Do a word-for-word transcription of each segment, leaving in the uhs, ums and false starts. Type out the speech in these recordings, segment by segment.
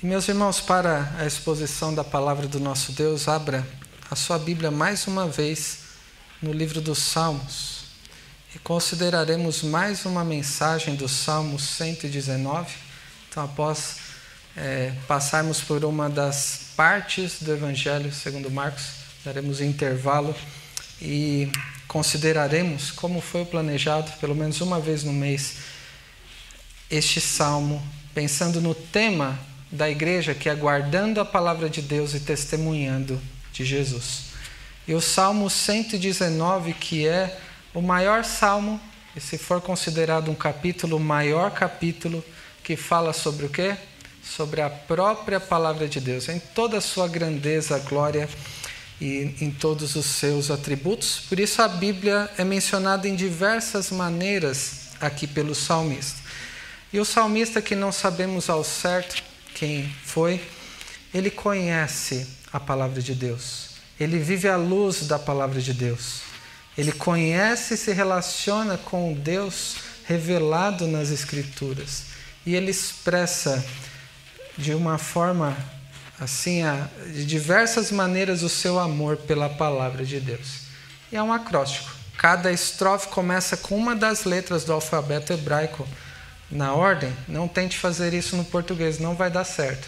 E, meus irmãos, para a exposição da palavra do nosso Deus, abra a sua Bíblia mais uma vez no livro dos Salmos. E consideraremos mais uma mensagem do Salmo cento e dezenove. Então, após é, passarmos por uma das partes do Evangelho segundo Marcos, daremos um intervalo e consideraremos como foi planejado, pelo menos uma vez no mês, este Salmo, pensando no tema da igreja, que é guardando a palavra de Deus e testemunhando de Jesus. E o Salmo cento e dezenove, que é o maior salmo, e se for considerado um capítulo, o maior capítulo, que fala sobre o quê? Sobre a própria palavra de Deus, em toda a sua grandeza, glória e em todos os seus atributos. Por isso a Bíblia é mencionada em diversas maneiras aqui pelo salmista. E o salmista, que não sabemos ao certo quem foi, ele conhece a palavra de Deus. Ele vive à luz da palavra de Deus. Ele conhece e se relaciona com o Deus revelado nas Escrituras. E ele expressa de uma forma, assim, de diversas maneiras, o seu amor pela palavra de Deus. E é um acróstico. Cada estrofe começa com uma das letras do alfabeto hebraico, na ordem. Não tente fazer isso no português, não vai dar certo.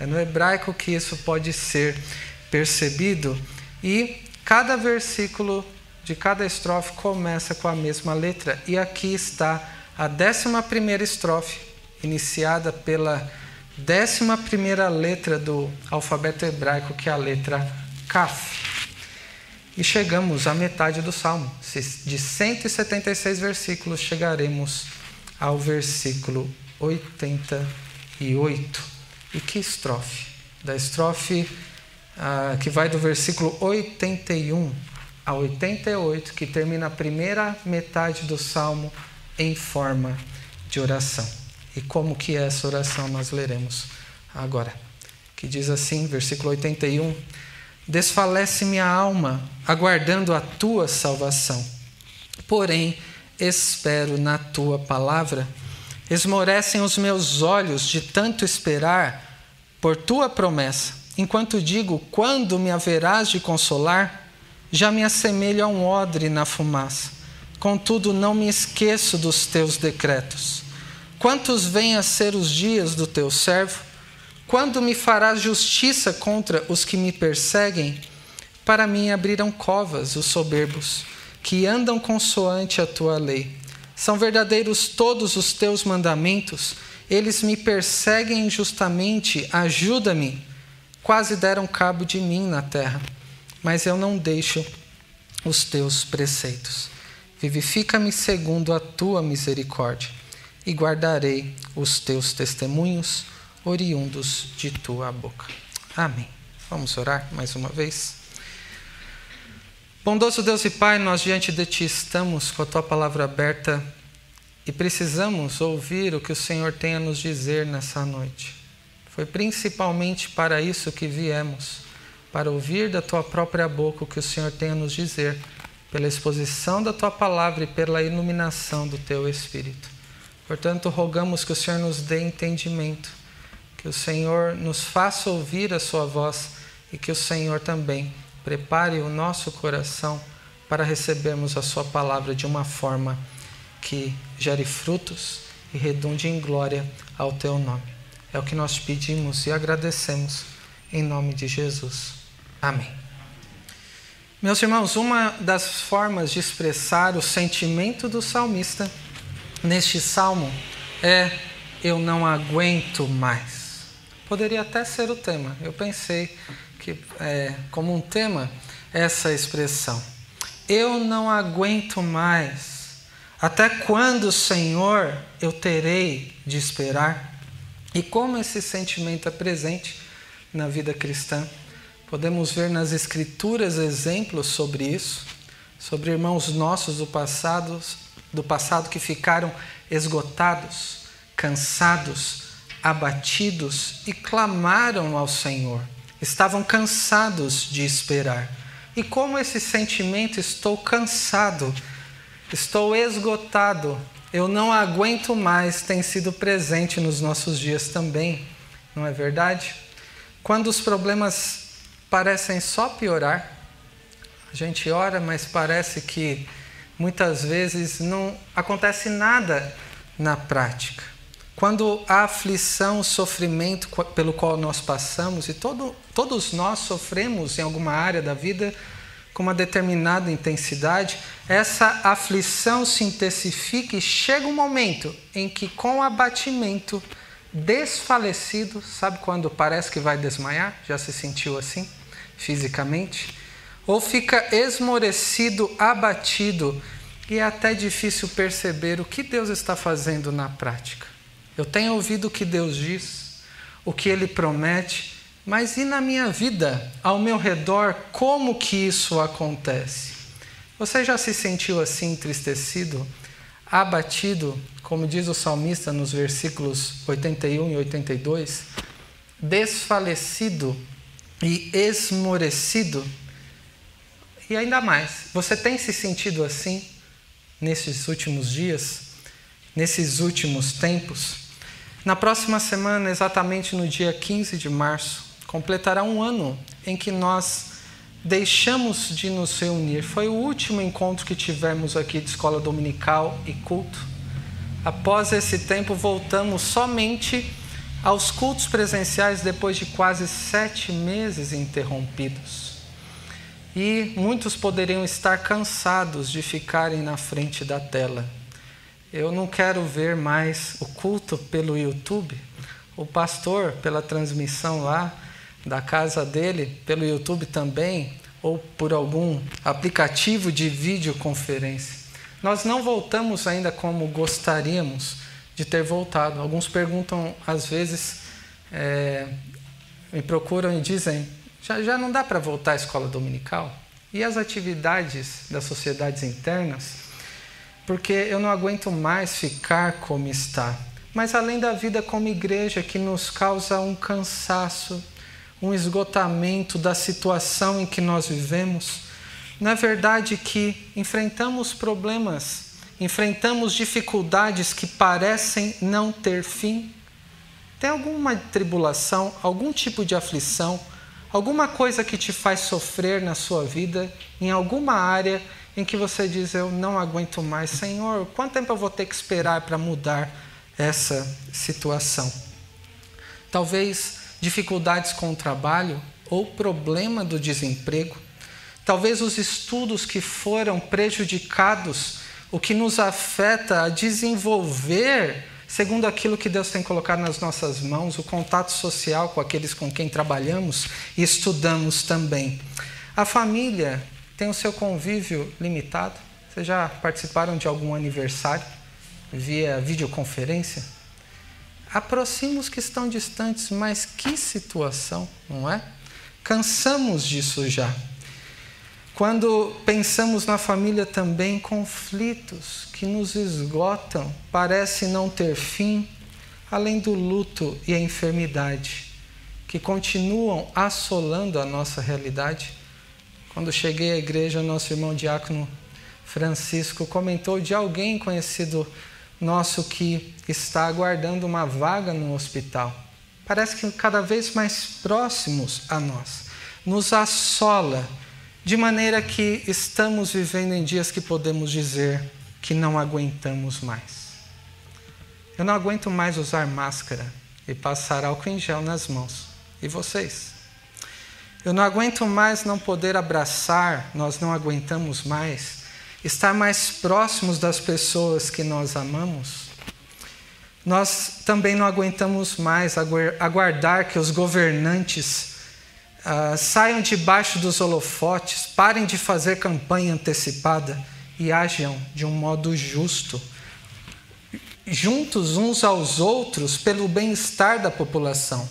É no hebraico que isso pode ser percebido. E cada versículo de cada estrofe começa com a mesma letra. E aqui está a décima primeira estrofe, iniciada pela décima primeira letra do alfabeto hebraico, que é a letra Kaf. E chegamos à metade do Salmo. De cento e setenta e seis versículos, chegaremos ao versículo oitenta e oito. E que estrofe? Da estrofe ah, que vai do versículo oitenta e um a oitenta e oito, que termina a primeira metade do Salmo em forma de oração. E como que é essa oração, nós leremos agora. Que diz assim, versículo oitenta e um: Desfalece minha alma, aguardando a tua salvação. Porém, espero na tua palavra. Esmorecem os meus olhos de tanto esperar por tua promessa. Enquanto digo, quando me haverás de consolar, já me assemelho a um odre na fumaça. Contudo, não me esqueço dos teus decretos. Quantos vêm a ser os dias do teu servo? Quando me farás justiça contra os que me perseguem? Para mim abriram covas os soberbos, que andam consoante a tua lei. São verdadeiros todos os teus mandamentos. Eles me perseguem injustamente. Ajuda-me. Quase deram cabo de mim na terra, mas eu não deixo os teus preceitos. Vivifica-me segundo a tua misericórdia, e guardarei os teus testemunhos oriundos de tua boca. Amém. Vamos orar mais uma vez. Bondoso Deus e Pai, nós diante de Ti estamos com a Tua palavra aberta e precisamos ouvir o que o Senhor tem a nos dizer nessa noite. Foi principalmente para isso que viemos, para ouvir da Tua própria boca o que o Senhor tem a nos dizer, pela exposição da Tua palavra e pela iluminação do Teu Espírito. Portanto, rogamos que o Senhor nos dê entendimento, que o Senhor nos faça ouvir a Sua voz e que o Senhor também prepare o nosso coração para recebermos a Sua palavra de uma forma que gere frutos e redunde em glória ao Teu nome. É o que nós pedimos e agradecemos em nome de Jesus. Amém. Meus irmãos, uma das formas de expressar o sentimento do salmista neste salmo é: eu não aguento mais. Poderia até ser o tema. Eu pensei que é, como um tema, essa expressão. Eu não aguento mais. Até quando, Senhor, eu terei de esperar? E como esse sentimento é presente na vida cristã, podemos ver nas Escrituras exemplos sobre isso, sobre irmãos nossos do passado, do passado que ficaram esgotados, cansados, abatidos e clamaram ao Senhor. Estavam cansados de esperar. E como esse sentimento, estou cansado, estou esgotado, eu não aguento mais, tem sido presente nos nossos dias também. não é verdade? Quando os problemas parecem só piorar, a gente ora, mas parece que muitas vezes não acontece nada na prática. Quando a aflição, o sofrimento pelo qual nós passamos, e todo, todos nós sofremos em alguma área da vida com uma determinada intensidade, essa aflição se intensifica e chega um momento em que, com o abatimento desfalecido, sabe quando parece que vai desmaiar? Já se sentiu assim, fisicamente? Ou fica esmorecido, abatido, e é até difícil perceber o que Deus está fazendo na prática. Eu tenho ouvido o que Deus diz, o que Ele promete, mas e na minha vida, ao meu redor, como que isso acontece? Você já se sentiu assim, entristecido, abatido, como diz o salmista nos versículos oitenta e um e oitenta e dois, desfalecido e esmorecido? E ainda mais, você tem se sentido assim nesses últimos dias, nesses últimos tempos? Na próxima semana, exatamente no dia quinze de março, completará um ano em que nós deixamos de nos reunir. Foi o último encontro que tivemos aqui de escola dominical e culto. Após esse tempo, voltamos somente aos cultos presenciais depois de quase sete meses interrompidos. E muitos poderiam estar cansados de ficarem na frente da tela. Eu não quero ver mais o culto pelo YouTube. O pastor, pela transmissão lá da casa dele, pelo YouTube também, ou por algum aplicativo de videoconferência. Nós não voltamos ainda como gostaríamos de ter voltado. Alguns perguntam, às vezes, é, me procuram e dizem: Já, já não dá para voltar à escola dominical? E as atividades das sociedades internas? Porque eu não aguento mais ficar como está. Mas além da vida como igreja, que nos causa um cansaço, um esgotamento da situação em que nós vivemos, não é verdade que enfrentamos problemas, enfrentamos dificuldades que parecem não ter fim? Tem alguma tribulação, algum tipo de aflição, alguma coisa que te faz sofrer na sua vida, em alguma área em que você diz: eu não aguento mais, Senhor, quanto tempo eu vou ter que esperar para mudar essa situação? Talvez dificuldades com o trabalho ou problema do desemprego, talvez os estudos que foram prejudicados, o que nos afeta a desenvolver segundo aquilo que Deus tem colocado nas nossas mãos, o contato social com aqueles com quem trabalhamos e estudamos também. A família tem o seu convívio limitado. Vocês já participaram de algum aniversário via videoconferência? Aproxima os que estão distantes, mas que situação, não é? Cansamos disso já. Quando pensamos na família também, conflitos que nos esgotam, parece não ter fim, além do luto e a enfermidade, que continuam assolando a nossa realidade. Quando cheguei à igreja, nosso irmão diácono Francisco comentou de alguém conhecido nosso que está aguardando uma vaga no hospital. Parece que cada vez mais próximos a nós, nos assola, de maneira que estamos vivendo em dias que podemos dizer que não aguentamos mais. Eu não aguento mais usar máscara e passar álcool em gel nas mãos. E vocês? Eu não aguento mais não poder abraçar, nós não aguentamos mais estar mais próximos das pessoas que nós amamos. Nós também não aguentamos mais aguardar que os governantes Uh, saiam debaixo dos holofotes, parem de fazer campanha antecipada e ajam de um modo justo, juntos uns aos outros, pelo bem-estar da população.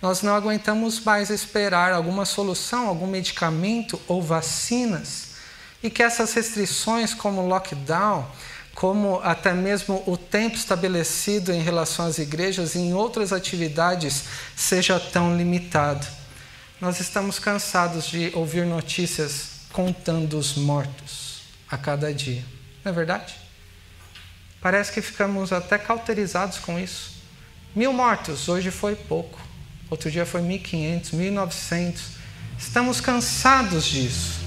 Nós não aguentamos mais esperar alguma solução, algum medicamento ou vacinas, e que essas restrições, como o lockdown, como até mesmo o tempo estabelecido em relação às igrejas e em outras atividades, seja tão limitado. Nós estamos cansados de ouvir notícias contando os mortos a cada dia. Não é verdade? Parece que ficamos até cauterizados com isso. Mil mortos, hoje foi pouco. outro dia foi mil e quinhentos, mil e novecentos. Estamos cansados disso.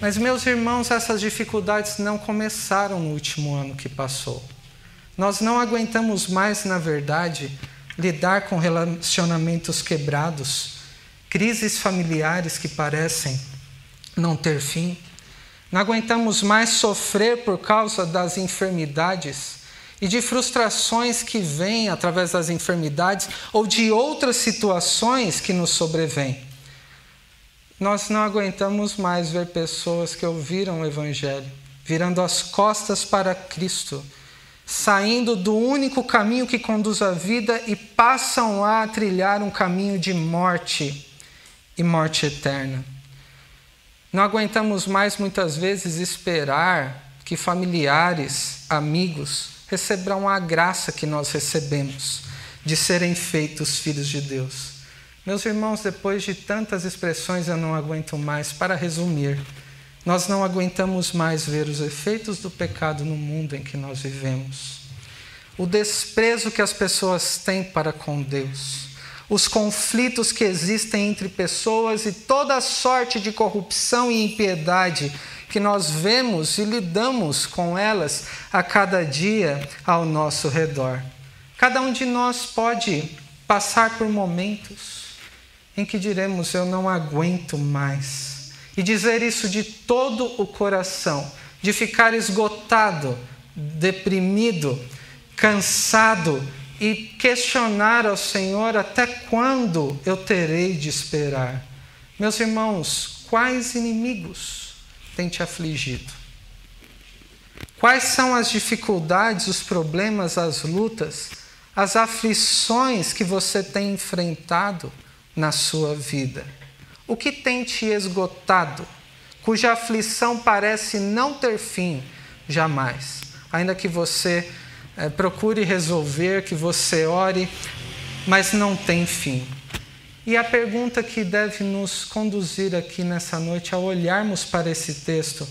Mas, meus irmãos, essas dificuldades não começaram no último ano que passou. Nós não aguentamos mais, na verdade, lidar com relacionamentos quebrados, crises familiares que parecem não ter fim. Não aguentamos mais sofrer por causa das enfermidades e de frustrações que vêm através das enfermidades ou de outras situações que nos sobrevêm. Nós não aguentamos mais ver pessoas que ouviram o Evangelho, virando as costas para Cristo, saindo do único caminho que conduz à vida e passam a trilhar um caminho de morte e morte eterna. Não aguentamos mais, muitas vezes, esperar que familiares, amigos, receberão a graça que nós recebemos de serem feitos filhos de Deus. Meus irmãos, depois de tantas expressões, eu não aguento mais. Para resumir, nós não aguentamos mais ver os efeitos do pecado no mundo em que nós vivemos. O desprezo que as pessoas têm para com Deus. Os conflitos que existem entre pessoas e toda a sorte de corrupção e impiedade que nós vemos e lidamos com elas a cada dia ao nosso redor. Cada um de nós pode passar por momentos em que diremos, eu não aguento mais. E dizer isso de todo o coração, de ficar esgotado, deprimido, cansado e questionar ao Senhor até quando eu terei de esperar. Meus irmãos, quais inimigos têm te afligido? Quais são as dificuldades, os problemas, as lutas, as aflições que você tem enfrentado na sua vida? O que tem te esgotado, cuja aflição parece não ter fim jamais? Ainda que você eh, procure resolver, que você ore, mas não tem fim. E a pergunta que deve nos conduzir aqui nessa noite, ao olharmos para esse texto,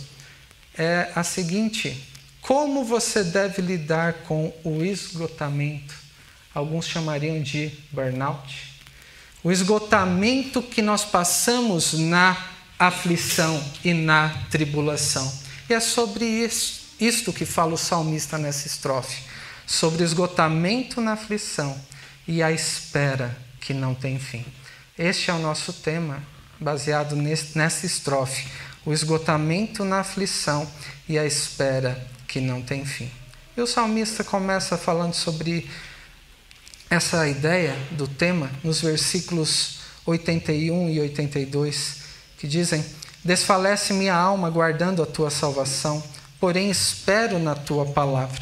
é a seguinte: como você deve lidar com o esgotamento? Alguns chamariam de burnout. O esgotamento que nós passamos na aflição e na tribulação. E é sobre isso, isto que fala o salmista nessa estrofe. Sobre o esgotamento na aflição e a espera que não tem fim. Este é o nosso tema, baseado nesse, nessa estrofe. O esgotamento na aflição e a espera que não tem fim. E o salmista começa falando sobre essa ideia do tema nos versículos oitenta e um e oitenta e dois, que dizem: desfalece minha alma guardando a tua salvação, porém espero na tua palavra.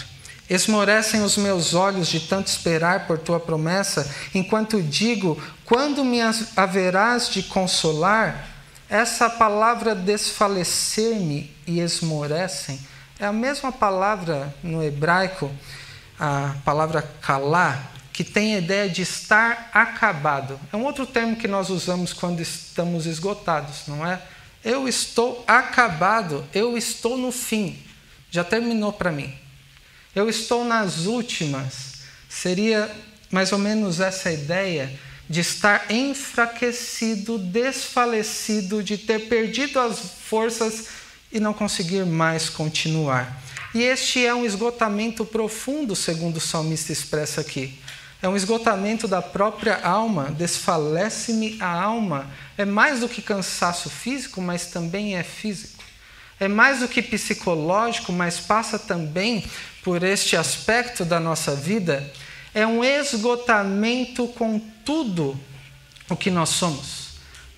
Esmorecem os meus olhos de tanto esperar por tua promessa, enquanto digo, quando me haverás de consolar? Essa palavra desfalecer-me e esmorecem é a mesma palavra no hebraico, a palavra kalá, que tem a ideia de estar acabado. É um outro termo que nós usamos quando estamos esgotados, não é? Eu estou acabado, eu estou no fim, já terminou para mim. Eu estou nas últimas. Seria mais ou menos essa ideia de estar enfraquecido, desfalecido, de ter perdido as forças e não conseguir mais continuar. E este é um esgotamento profundo, segundo o salmista expressa aqui. É um esgotamento da própria alma, desfalece-me a alma. É mais do que cansaço físico, mas também é físico. É mais do que psicológico, mas passa também por este aspecto da nossa vida. É um esgotamento com tudo o que nós somos.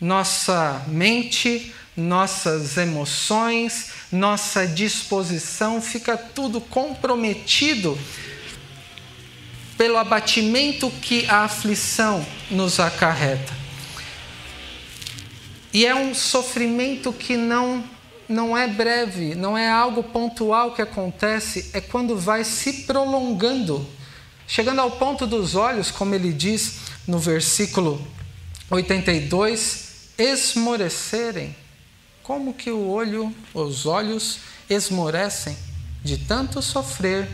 Nossa mente, nossas emoções, nossa disposição, fica tudo comprometido pelo abatimento que a aflição nos acarreta. E é um sofrimento que não, não é breve, não é algo pontual que acontece, é quando vai se prolongando, chegando ao ponto dos olhos, como ele diz no versículo oitenta e dois, esmorecerem. Como que o olho, os olhos esmorecem de tanto sofrer,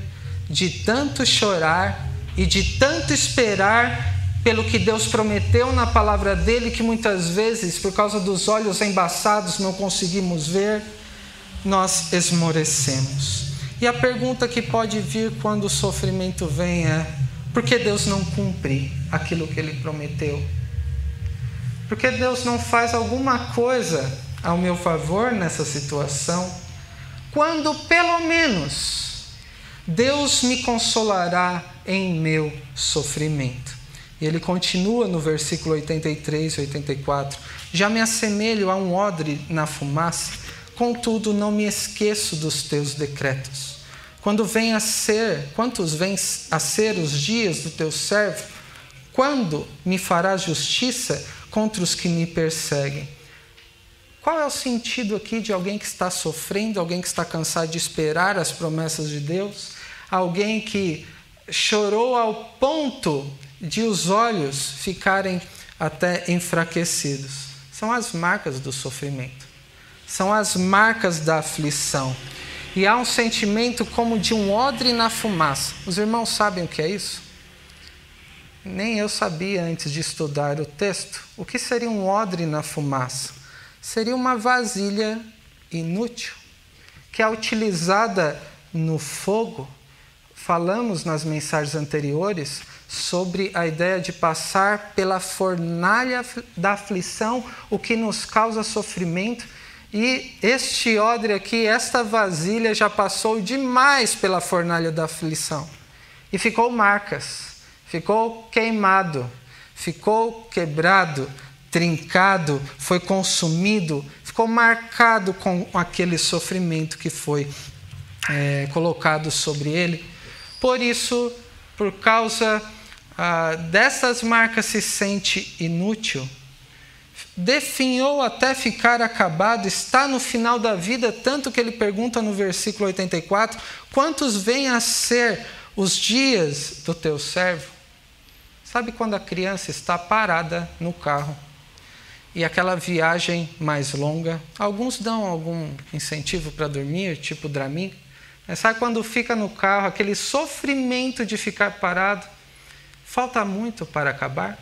de tanto chorar, e de tanto esperar pelo que Deus prometeu na palavra dele, que muitas vezes, por causa dos olhos embaçados, não conseguimos ver, nós esmorecemos. E a pergunta que pode vir quando o sofrimento vem é: por que Deus não cumpre aquilo que ele prometeu? Por que Deus não faz alguma coisa ao meu favor nessa situação? Quando, pelo menos, Deus me consolará em meu sofrimento. E ele continua no versículo oitenta e três, oitenta e quatro. Já me assemelho a um odre na fumaça, contudo não me esqueço dos teus decretos. Quando vem a ser, quantos vêm a ser os dias do teu servo? Quando me farás justiça contra os que me perseguem? Qual é o sentido aqui de alguém que está sofrendo, alguém que está cansado de esperar as promessas de Deus, alguém que chorou ao ponto de os olhos ficarem até enfraquecidos? São as marcas do sofrimento, são as marcas da aflição. E há um sentimento como de um odre na fumaça. Os irmãos sabem o que é isso? Nem eu sabia antes de estudar o texto. O que seria um odre na fumaça? Seria uma vasilha inútil, que é utilizada no fogo. Falamos nas mensagens anteriores sobre a ideia de passar pela fornalha da aflição, o que nos causa sofrimento. E este odre aqui, esta vasilha, já passou demais pela fornalha da aflição. E ficou marcas, ficou queimado, ficou quebrado, trincado, foi consumido, ficou marcado com aquele sofrimento que foi é, colocado sobre ele. Por isso, por causa ah, dessas marcas, se sente inútil. Definhou até ficar acabado, está no final da vida, tanto que ele pergunta no versículo oitenta e quatro, quantos vêm a ser os dias do teu servo? Sabe quando a criança está parada no carro? E aquela viagem mais longa, alguns dão algum incentivo para dormir, tipo Dramin. Mas sabe quando fica no carro, aquele sofrimento de ficar parado? Falta muito para acabar,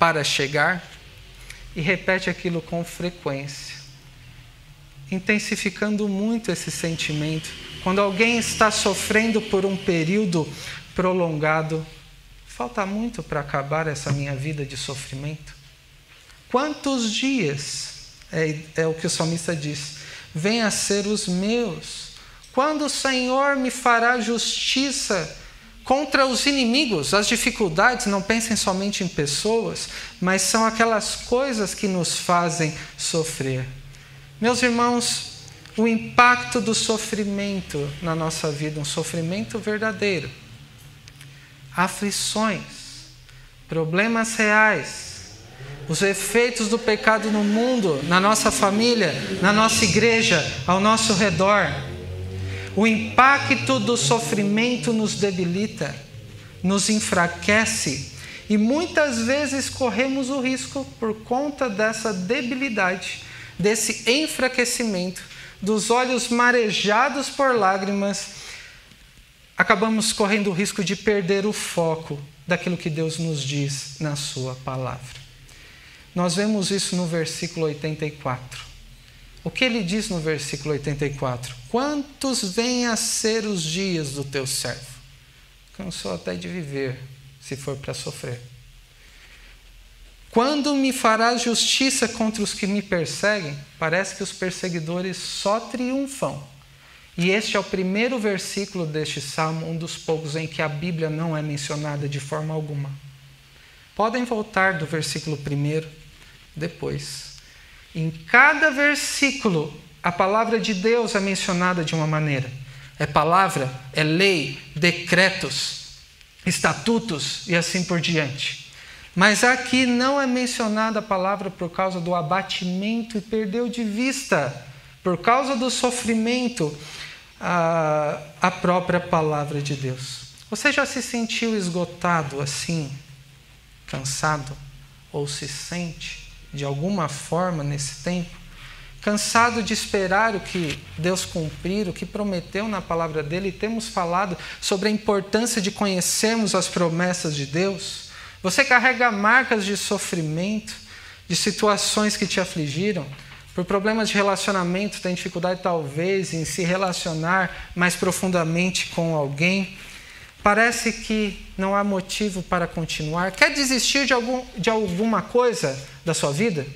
para chegar, e repete aquilo com frequência, intensificando muito esse sentimento. Quando alguém está sofrendo por um período prolongado, falta muito para acabar essa minha vida de sofrimento. Quantos dias, é, é o que o salmista diz, vêm a ser os meus? Quando o Senhor me fará justiça contra os inimigos? As dificuldades, não pensem somente em pessoas, mas são aquelas coisas que nos fazem sofrer. Meus irmãos, o impacto do sofrimento na nossa vida, um sofrimento verdadeiro, aflições, problemas reais, os efeitos do pecado no mundo, na nossa família, na nossa igreja, ao nosso redor. O impacto do sofrimento nos debilita, nos enfraquece, e muitas vezes corremos o risco, por conta dessa debilidade, desse enfraquecimento, dos olhos marejados por lágrimas, acabamos correndo o risco de perder o foco daquilo que Deus nos diz na sua palavra. Nós vemos isso no versículo oitenta e quatro. O que ele diz no versículo oitenta e quatro? Quantos vêm a ser os dias do teu servo? Cansou até de viver, se for para sofrer. Quando me farás justiça contra os que me perseguem? Parece que os perseguidores só triunfam. E este é o primeiro versículo deste salmo, um dos poucos em que a Bíblia não é mencionada de forma alguma. Podem voltar do versículo primeiro. Depois, em cada versículo, a palavra de Deus é mencionada de uma maneira. É palavra, é lei, decretos, estatutos e assim por diante. Mas aqui não é mencionada a palavra por causa do abatimento e perdeu de vista, por causa do sofrimento, a, a própria palavra de Deus. Você já se sentiu esgotado assim, cansado, ou se sente de alguma forma nesse tempo, cansado de esperar o que Deus cumprir, o que prometeu na palavra dele? E temos falado sobre a importância de conhecermos as promessas de Deus, Você carrega marcas de sofrimento, de situações que te afligiram, por problemas de relacionamento, tem dificuldade talvez em se relacionar mais profundamente com alguém. Parece que não há motivo para continuar. Quer desistir de, algum, de alguma coisa da sua vida?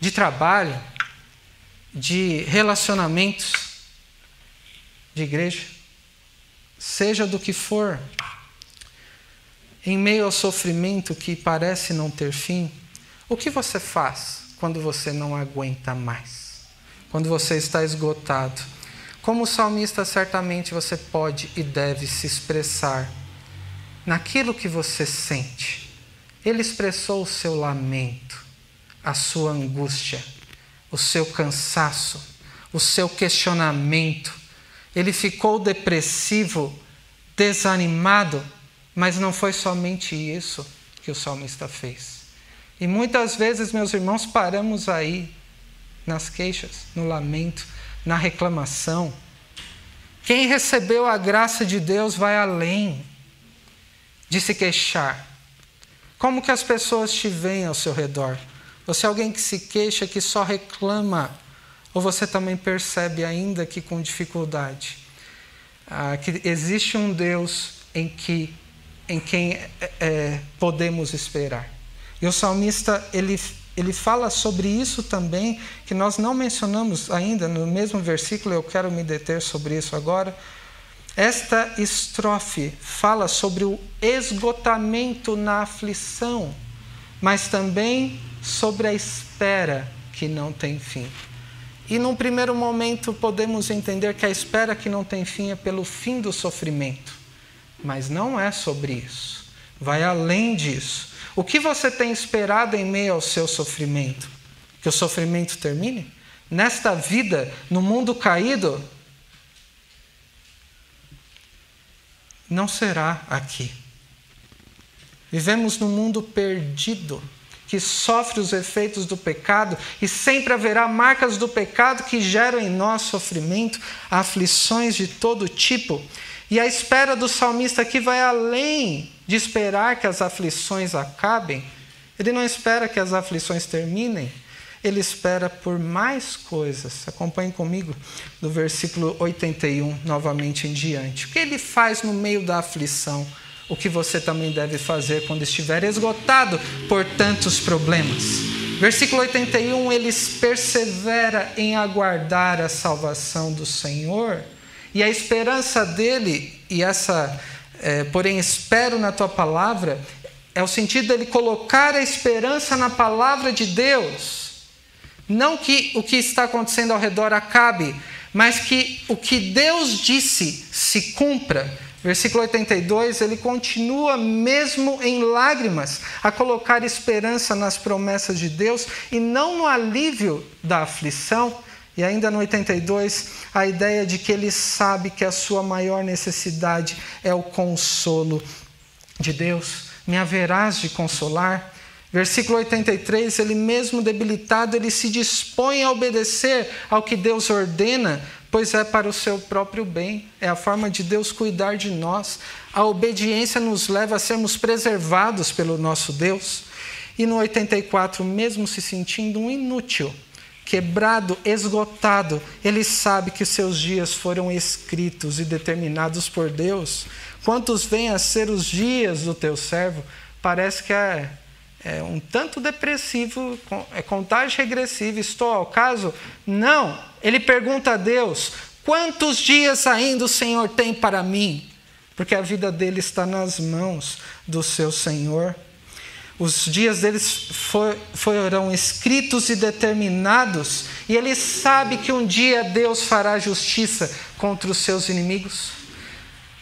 De trabalho? De relacionamentos? De igreja? Seja do que for, em meio ao sofrimento que parece não ter fim, o que você faz quando você não aguenta mais? Quando você está esgotado? Como salmista, certamente você pode e deve se expressar naquilo que você sente. Ele expressou o seu lamento, a sua angústia, o seu cansaço, o seu questionamento. Ele ficou depressivo, desanimado, mas não foi somente isso que o salmista fez. E muitas vezes, meus irmãos, paramos aí nas queixas, no lamento, na reclamação. Quem recebeu a graça de Deus vai além de se queixar. Como que as pessoas te veem ao seu redor? Você é alguém que se queixa, que só reclama? Ou você também percebe, ainda que com dificuldade, ah, que existe um Deus em, que, em quem é, podemos esperar? E o salmista, ele Ele fala sobre isso também, que nós não mencionamos ainda, no mesmo versículo, eu quero me deter sobre isso agora. Esta estrofe fala sobre o esgotamento na aflição, mas também sobre a espera que não tem fim. E num primeiro momento podemos entender que a espera que não tem fim é pelo fim do sofrimento, mas não é sobre isso, vai além disso. O que você tem esperado em meio ao seu sofrimento? Que o sofrimento termine? Nesta vida, no mundo caído? Não será aqui. Vivemos num mundo perdido, que sofre os efeitos do pecado, e sempre haverá marcas do pecado que geram em nós sofrimento, aflições de todo tipo. E a espera do salmista aqui vai além de esperar que as aflições acabem. Ele não espera que as aflições terminem, ele espera por mais coisas. Acompanhe comigo no versículo oitenta e um, novamente em diante. O que ele faz no meio da aflição? O que você também deve fazer quando estiver esgotado por tantos problemas? Versículo oitenta e um, ele persevera em aguardar a salvação do Senhor. E a esperança dele, e essa, é, porém, espero na tua palavra, é o sentido dele colocar a esperança na palavra de Deus. Não que o que está acontecendo ao redor acabe, mas que o que Deus disse se cumpra. Versículo oitenta e dois, ele continua, mesmo em lágrimas, a colocar esperança nas promessas de Deus e não no alívio da aflição. E ainda no oitenta e dois, a ideia de que ele sabe que a sua maior necessidade é o consolo de Deus. Me haverás de consolar. Versículo oitenta e três, ele mesmo debilitado, ele se dispõe a obedecer ao que Deus ordena, pois é para o seu próprio bem. É a forma de Deus cuidar de nós. A obediência nos leva a sermos preservados pelo nosso Deus. E no oitenta e quatro, mesmo se sentindo um inútil, quebrado, esgotado, ele sabe que seus dias foram escritos e determinados por Deus. Quantos vêm a ser os dias do teu servo? Parece que é, é um tanto depressivo, é contagem regressiva, estou ao caso? Não, ele pergunta a Deus, quantos dias ainda o Senhor tem para mim? Porque a vida dele está nas mãos do seu Senhor. Os dias deles foram escritos e determinados, e ele sabe que um dia Deus fará justiça contra os seus inimigos.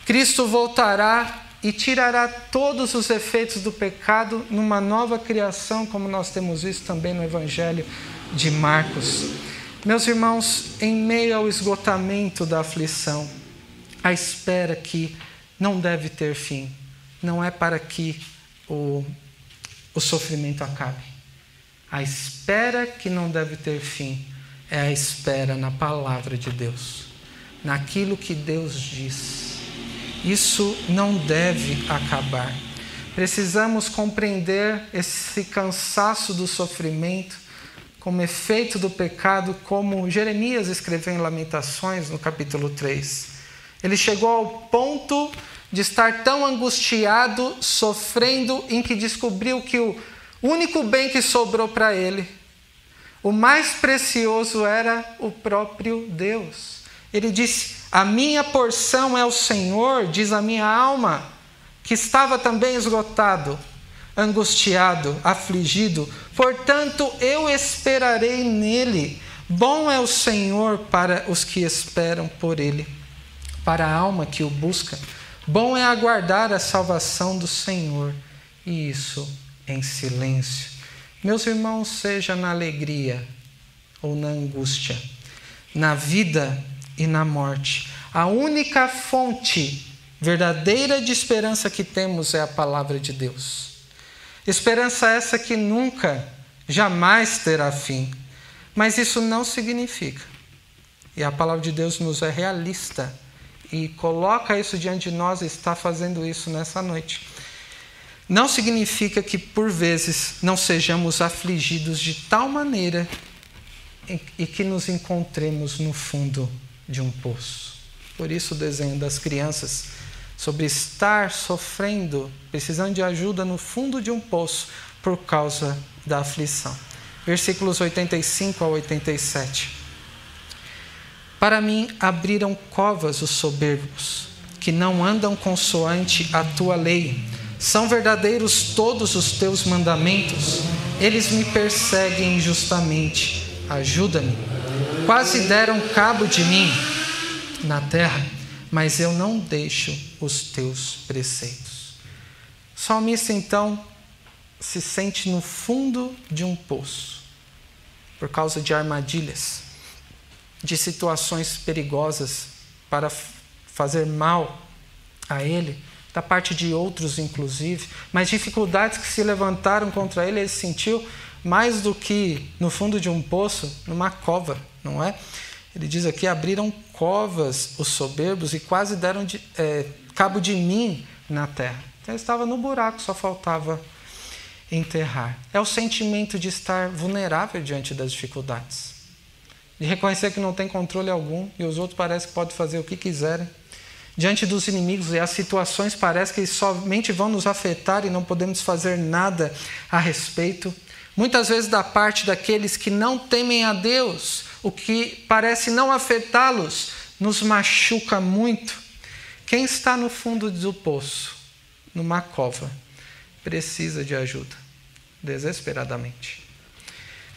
Cristo voltará e tirará todos os efeitos do pecado numa nova criação, como nós temos visto também no Evangelho de Marcos. Meus irmãos, em meio ao esgotamento da aflição, a espera que não deve ter fim, não é para que o o sofrimento acabe. A espera que não deve ter fim é a espera na palavra de Deus, naquilo que Deus diz. Isso não deve acabar. Precisamos compreender esse cansaço do sofrimento como efeito do pecado, como Jeremias escreveu em Lamentações, no capítulo três. Ele chegou ao ponto de estar tão angustiado, sofrendo, em que descobriu que o único bem que sobrou para ele, o mais precioso, era o próprio Deus. Ele disse: a minha porção é o Senhor, diz a minha alma, que estava também esgotado, angustiado, afligido. Portanto, eu esperarei nele. Bom é o Senhor para os que esperam por ele, para a alma que o busca. Bom é aguardar a salvação do Senhor, e isso em silêncio. Meus irmãos, seja na alegria ou na angústia, na vida e na morte, a única fonte verdadeira de esperança que temos é a palavra de Deus. Esperança essa que nunca, jamais terá fim. Mas isso não significa, e a palavra de Deus nos é realista e coloca isso diante de nós e está fazendo isso nessa noite, não significa que por vezes não sejamos afligidos de tal maneira e que nos encontremos no fundo de um poço. Por isso o desenho das crianças sobre estar sofrendo, precisando de ajuda no fundo de um poço por causa da aflição. Versículos oitenta e cinco a oitenta e sete. Para mim abriram covas os soberbos, que não andam consoante a tua lei. São verdadeiros todos os teus mandamentos. Eles me perseguem injustamente. Ajuda-me. Quase deram cabo de mim na terra, mas eu não deixo os teus preceitos. O salmista, então, se sente no fundo de um poço, por causa de armadilhas, de situações perigosas para fazer mal a ele, da parte de outros, inclusive, mas dificuldades que se levantaram contra ele. Ele se sentiu mais do que no fundo de um poço, numa cova, não é? Ele diz aqui: abriram covas os soberbos e quase deram de, é, cabo de mim na terra. Então, ele estava no buraco, só faltava enterrar. É o sentimento de estar vulnerável diante das dificuldades, de reconhecer que não tem controle algum e os outros parecem que podem fazer o que quiserem. Diante dos inimigos, e as situações parecem que somente vão nos afetar e não podemos fazer nada a respeito. Muitas vezes da parte daqueles que não temem a Deus, o que parece não afetá-los nos machuca muito. Quem está no fundo do poço, numa cova, precisa de ajuda, desesperadamente.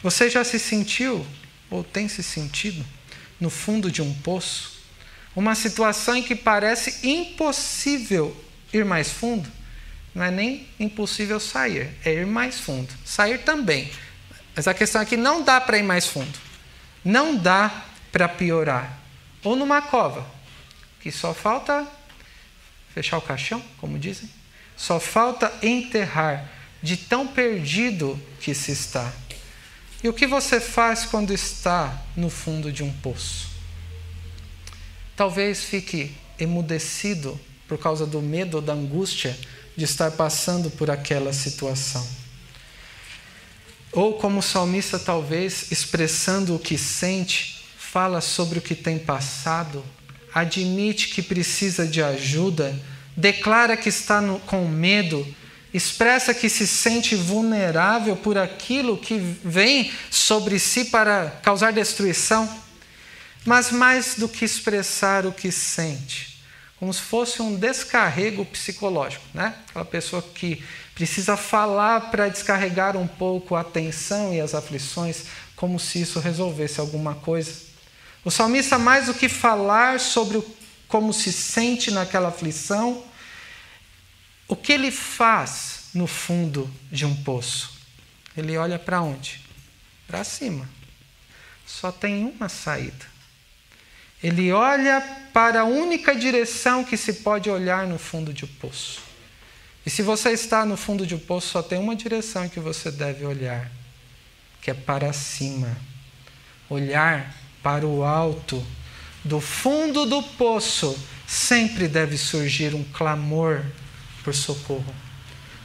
Você já se sentiu, ou tem se sentido, no fundo de um poço? Uma situação em que parece impossível ir mais fundo. Não é nem impossível sair, é ir mais fundo. Sair também. Mas a questão é que não dá para ir mais fundo. Não dá para piorar. Ou numa cova, que só falta fechar o caixão, como dizem. Só falta enterrar, de tão perdido que se está. E o que você faz quando está no fundo de um poço? Talvez fique emudecido por causa do medo ou da angústia de estar passando por aquela situação. Ou, como o salmista, talvez, expressando o que sente, fala sobre o que tem passado, admite que precisa de ajuda, declara que está no, com medo, expressa que se sente vulnerável por aquilo que vem sobre si para causar destruição. Mas mais do que expressar o que sente, como se fosse um descarrego psicológico, né? Aquela pessoa que precisa falar para descarregar um pouco a tensão e as aflições, como se isso resolvesse alguma coisa. O salmista, mais do que falar sobre como se sente naquela aflição, o que ele faz no fundo de um poço? Ele olha para onde? Para cima. Só tem uma saída. Ele olha para a única direção que se pode olhar no fundo de um poço. E se você está no fundo de um poço, só tem uma direção que você deve olhar, que é para cima. Olhar para o alto. Do fundo do poço sempre deve surgir um clamor por socorro.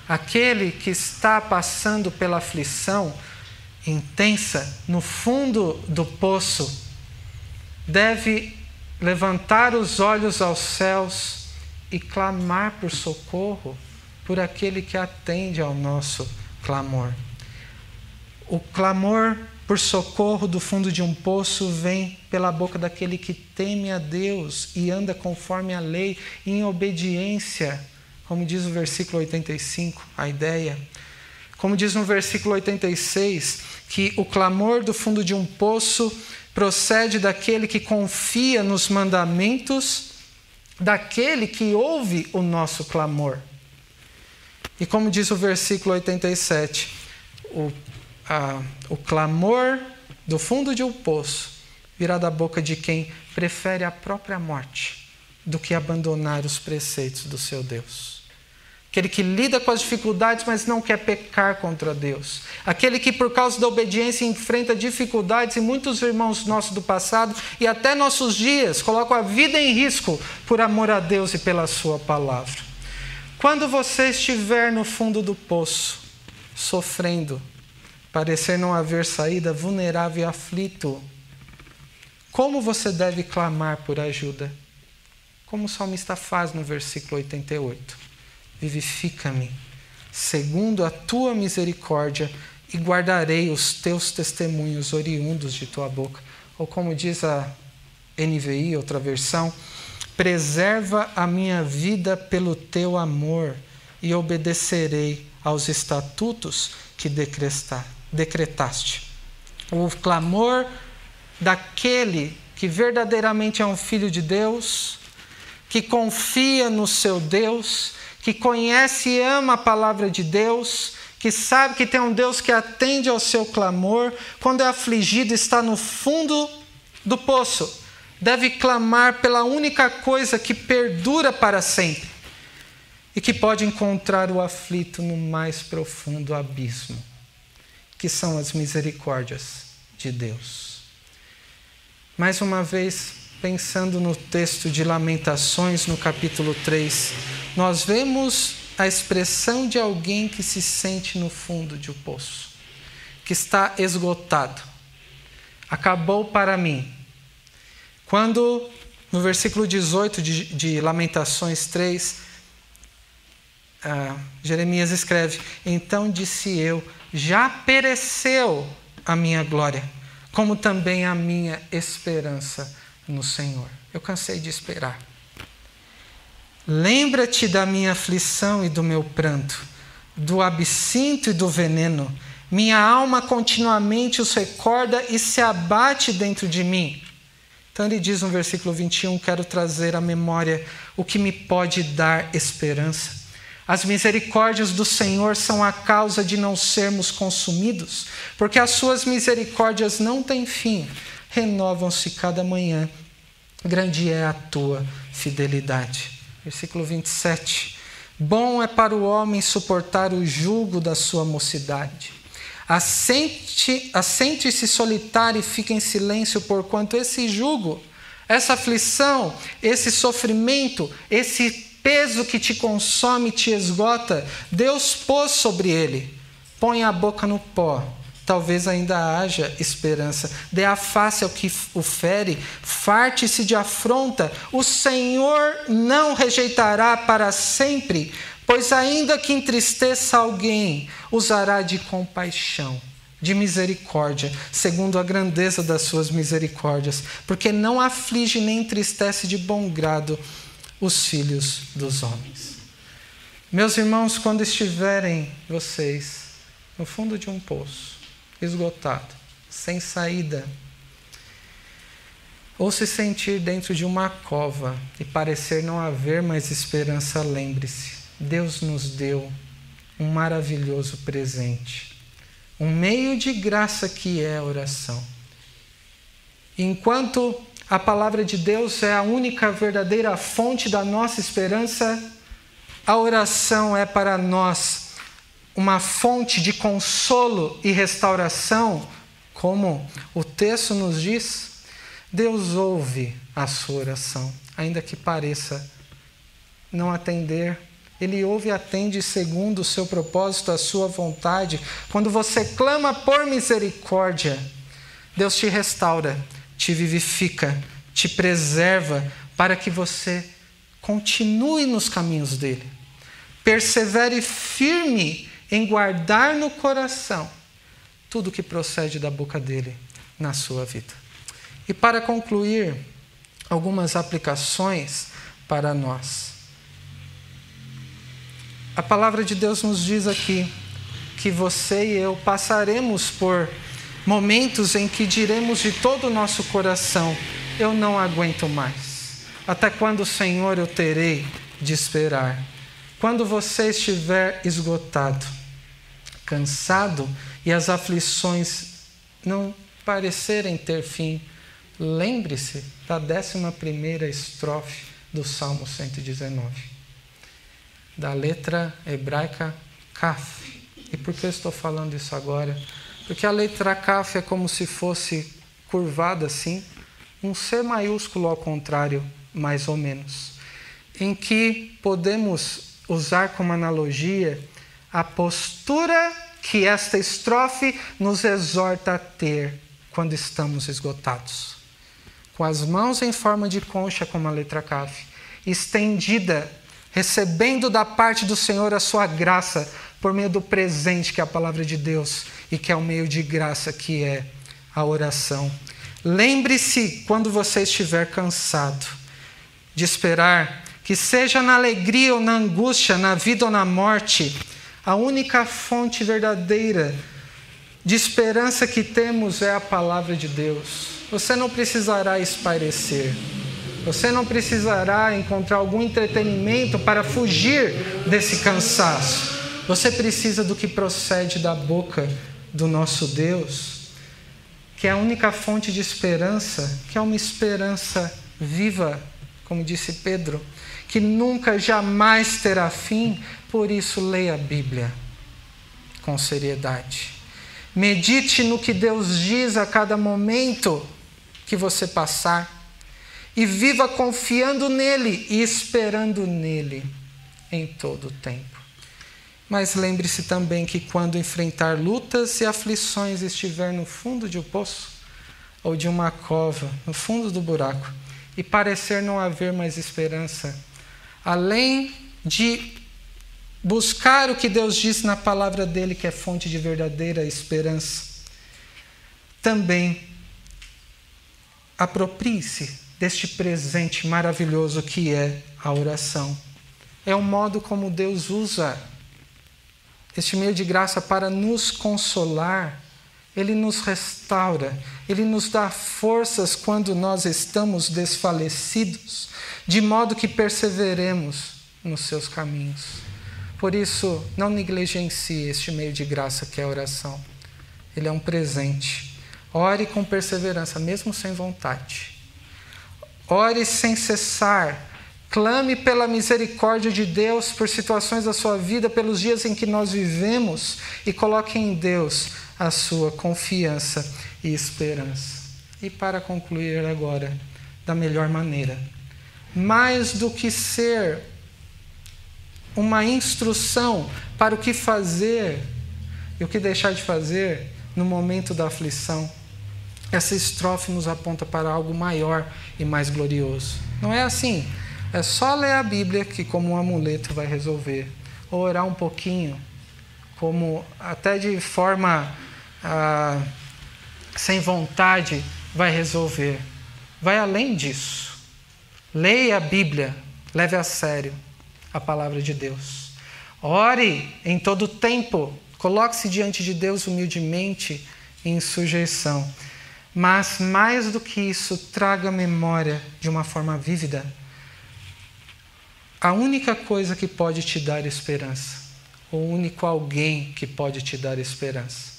Aquele que está passando pela aflição intensa, no fundo do poço, deve levantar os olhos aos céus e clamar por socorro, por aquele que atende ao nosso clamor. O clamor por socorro do fundo de um poço vem pela boca daquele que teme a Deus e anda conforme a lei, em obediência, como diz o versículo oitenta e cinco, a ideia. Como diz no versículo oitenta e seis, que o clamor do fundo de um poço procede daquele que confia nos mandamentos, daquele que ouve o nosso clamor. E como diz o versículo oitenta e sete, o, a, o clamor do fundo de um poço virá da boca de quem prefere a própria morte do que abandonar os preceitos do seu Deus. Aquele que lida com as dificuldades, mas não quer pecar contra Deus. Aquele que, por causa da obediência, enfrenta dificuldades, e muitos irmãos nossos do passado e até nossos dias colocam a vida em risco por amor a Deus e pela sua palavra. Quando você estiver no fundo do poço, sofrendo, parecer não haver saída, vulnerável e aflito, como você deve clamar por ajuda? Como o salmista faz no versículo oitenta e oito. Vivifica-me, segundo a tua misericórdia, e guardarei os teus testemunhos oriundos de tua boca. Ou como diz a N V I, outra versão, preserva a minha vida pelo teu amor, e obedecerei aos estatutos que decretaste. O clamor daquele que verdadeiramente é um filho de Deus, que confia no seu Deus, que conhece e ama a palavra de Deus, que sabe que tem um Deus que atende ao seu clamor, quando é afligido, está no fundo do poço, deve clamar pela única coisa que perdura para sempre e que pode encontrar o aflito no mais profundo abismo, que são as misericórdias de Deus. Mais uma vez, pensando no texto de Lamentações, no capítulo três, nós vemos a expressão de alguém que se sente no fundo de um poço, que está esgotado. Acabou para mim. Quando, no versículo dezoito de, de Lamentações três, ah, Jeremias escreve, então disse eu, já pereceu a minha glória, como também a minha esperança no Senhor. Eu cansei de esperar. Lembra-te da minha aflição e do meu pranto, do absinto e do veneno. Minha alma continuamente os recorda e se abate dentro de mim. Então ele diz no versículo vinte e um, quero trazer à memória o que me pode dar esperança. As misericórdias do Senhor são a causa de não sermos consumidos, porque as suas misericórdias não têm fim. Renovam-se cada manhã, grande é a tua fidelidade. Versículo vinte e sete. Bom é para o homem suportar o jugo da sua mocidade. Assente, assente-se solitário e fique em silêncio, porquanto esse jugo, essa aflição, esse sofrimento, esse peso que te consome, te esgota, Deus pôs sobre ele. Põe a boca no pó. Talvez ainda haja esperança. Dê a face ao que o fere, farte-se de afronta. O Senhor não rejeitará para sempre, pois ainda que entristeça alguém, usará de compaixão, de misericórdia, segundo a grandeza das suas misericórdias, porque não aflige nem entristece de bom grado os filhos dos homens. Meus irmãos, quando estiverem vocês no fundo de um poço, esgotado, sem saída, ou se sentir dentro de uma cova e parecer não haver mais esperança, lembre-se, Deus nos deu um maravilhoso presente, um meio de graça que é a oração. Enquanto a palavra de Deus é a única verdadeira fonte da nossa esperança, a oração é para nós uma fonte de consolo e restauração, como o texto nos diz. Deus ouve a sua oração, ainda que pareça não atender Ele ouve e atende segundo o seu propósito, a sua vontade. Quando você clama por misericórdia, Deus te restaura, te vivifica, te preserva para que você continue nos caminhos dele. Persevere firme em guardar no coração tudo que procede da boca dele na sua vida. E para concluir, algumas aplicações para nós. A palavra de Deus nos diz aqui que você e eu passaremos por momentos em que diremos de todo o nosso coração: eu não aguento mais. Até quando, Senhor, eu terei de esperar? Quando você estiver esgotado, cansado e as aflições não parecerem ter fim, lembre-se da décima primeira estrofe do Salmo cento e dezenove, da letra hebraica Kaf. E por que eu estou falando isso agora? Porque a letra Kaf é como se fosse curvada assim, um C maiúsculo ao contrário, mais ou menos, em que podemos usar como analogia a postura que esta estrofe nos exorta a ter quando estamos esgotados. Com as mãos em forma de concha, como a letra Kaf, estendida, recebendo da parte do Senhor a sua graça, por meio do presente que é a palavra de Deus, e que é o meio de graça que é a oração. Lembre-se, quando você estiver cansado de esperar, que seja na alegria ou na angústia, na vida ou na morte, a única fonte verdadeira de esperança que temos é a palavra de Deus. Você não precisará espairecer. Você não precisará encontrar algum entretenimento para fugir desse cansaço. Você precisa do que procede da boca do nosso Deus, que é a única fonte de esperança, que é uma esperança viva, como disse Pedro, que nunca, jamais terá fim. Por isso, leia a Bíblia com seriedade. Medite no que Deus diz a cada momento que você passar e viva confiando nele e esperando nele em todo o tempo. Mas lembre-se também que quando enfrentar lutas e aflições, estiver no fundo de um poço ou de uma cova, no fundo do buraco, e parecer não haver mais esperança, além de buscar o que Deus diz na palavra dele, que é fonte de verdadeira esperança, também aproprie-se deste presente maravilhoso que é a oração. É o modo como Deus usa este meio de graça para nos consolar. Ele nos restaura, ele nos dá forças quando nós estamos desfalecidos, de modo que perseveremos nos seus caminhos. Por isso, não negligencie este meio de graça que é a oração. Ele é um presente. Ore com perseverança, mesmo sem vontade. Ore sem cessar. Clame pela misericórdia de Deus por situações da sua vida, pelos dias em que nós vivemos, e coloque em Deus a sua confiança e esperança. E para concluir agora, da melhor maneira, mais do que ser uma instrução para o que fazer e o que deixar de fazer no momento da aflição, essa estrofe nos aponta para algo maior e mais glorioso. Não é assim: é só ler a Bíblia que, como um amuleto, vai resolver. Ou orar um pouquinho, como até de forma ah, sem vontade, vai resolver. Vai além disso. Leia a Bíblia, leve a sério a palavra de Deus. Ore em todo tempo, coloque-se diante de Deus humildemente em sujeição. Mas, mais do que isso, traga memória de uma forma vívida a única coisa que pode te dar esperança, o único alguém que pode te dar esperança,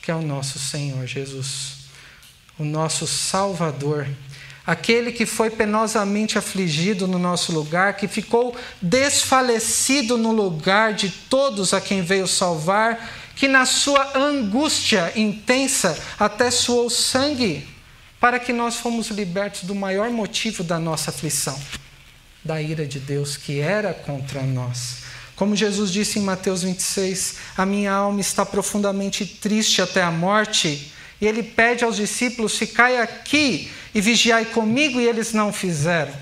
que é o nosso Senhor Jesus, o nosso Salvador, aquele que foi penosamente afligido no nosso lugar, que ficou desfalecido no lugar de todos a quem veio salvar, que na sua angústia intensa até suou sangue, para que nós fomos libertos do maior motivo da nossa aflição, da ira de Deus que era contra nós. Como Jesus disse em Mateus vinte e seis, a minha alma está profundamente triste até a morte. E ele pede aos discípulos, ficai aqui e vigiai comigo, e eles não fizeram.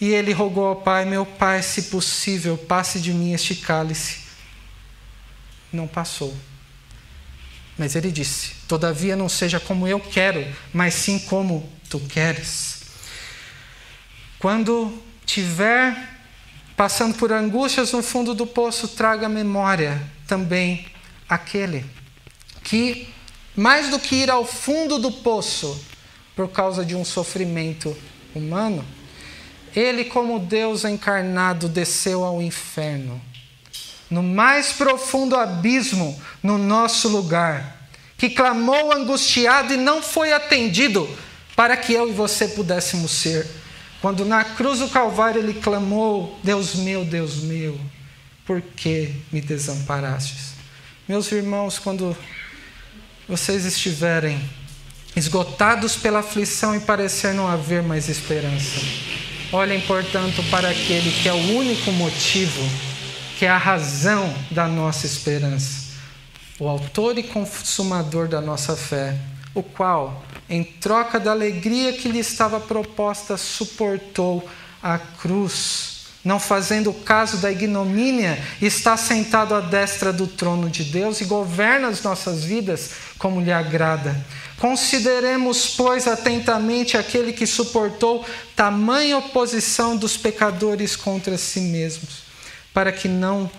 E ele rogou ao Pai, meu Pai, se possível, passe de mim este cálice. Não passou. Mas ele disse, todavia não seja como eu quero, mas sim como tu queres. Quando tiver passando por angústias no fundo do poço, traga à memória também aquele que, mais do que ir ao fundo do poço por causa de um sofrimento humano, ele, como Deus encarnado, desceu ao inferno, no mais profundo abismo, no nosso lugar, que clamou angustiado e não foi atendido, para que eu e você pudéssemos ser. Quando na cruz do Calvário ele clamou, Deus meu, Deus meu, por que me desamparastes? Meus irmãos, quando vocês estiverem esgotados pela aflição e parecer não haver mais esperança, olhem, portanto, para aquele que é o único motivo, que é a razão da nossa esperança, o autor e consumador da nossa fé, o qual, em troca da alegria que lhe estava proposta, suportou a cruz, não fazendo caso da ignomínia, está sentado à destra do trono de Deus e governa as nossas vidas como lhe agrada. Consideremos, pois, atentamente aquele que suportou tamanha oposição dos pecadores contra si mesmos, para que não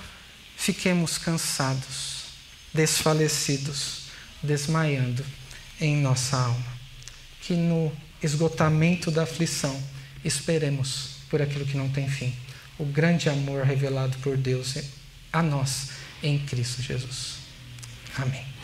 fiquemos cansados, desfalecidos, desmaiando em nossa alma. Que no esgotamento da aflição esperemos por aquilo que não tem fim, o grande amor revelado por Deus a nós em Cristo Jesus. Amém.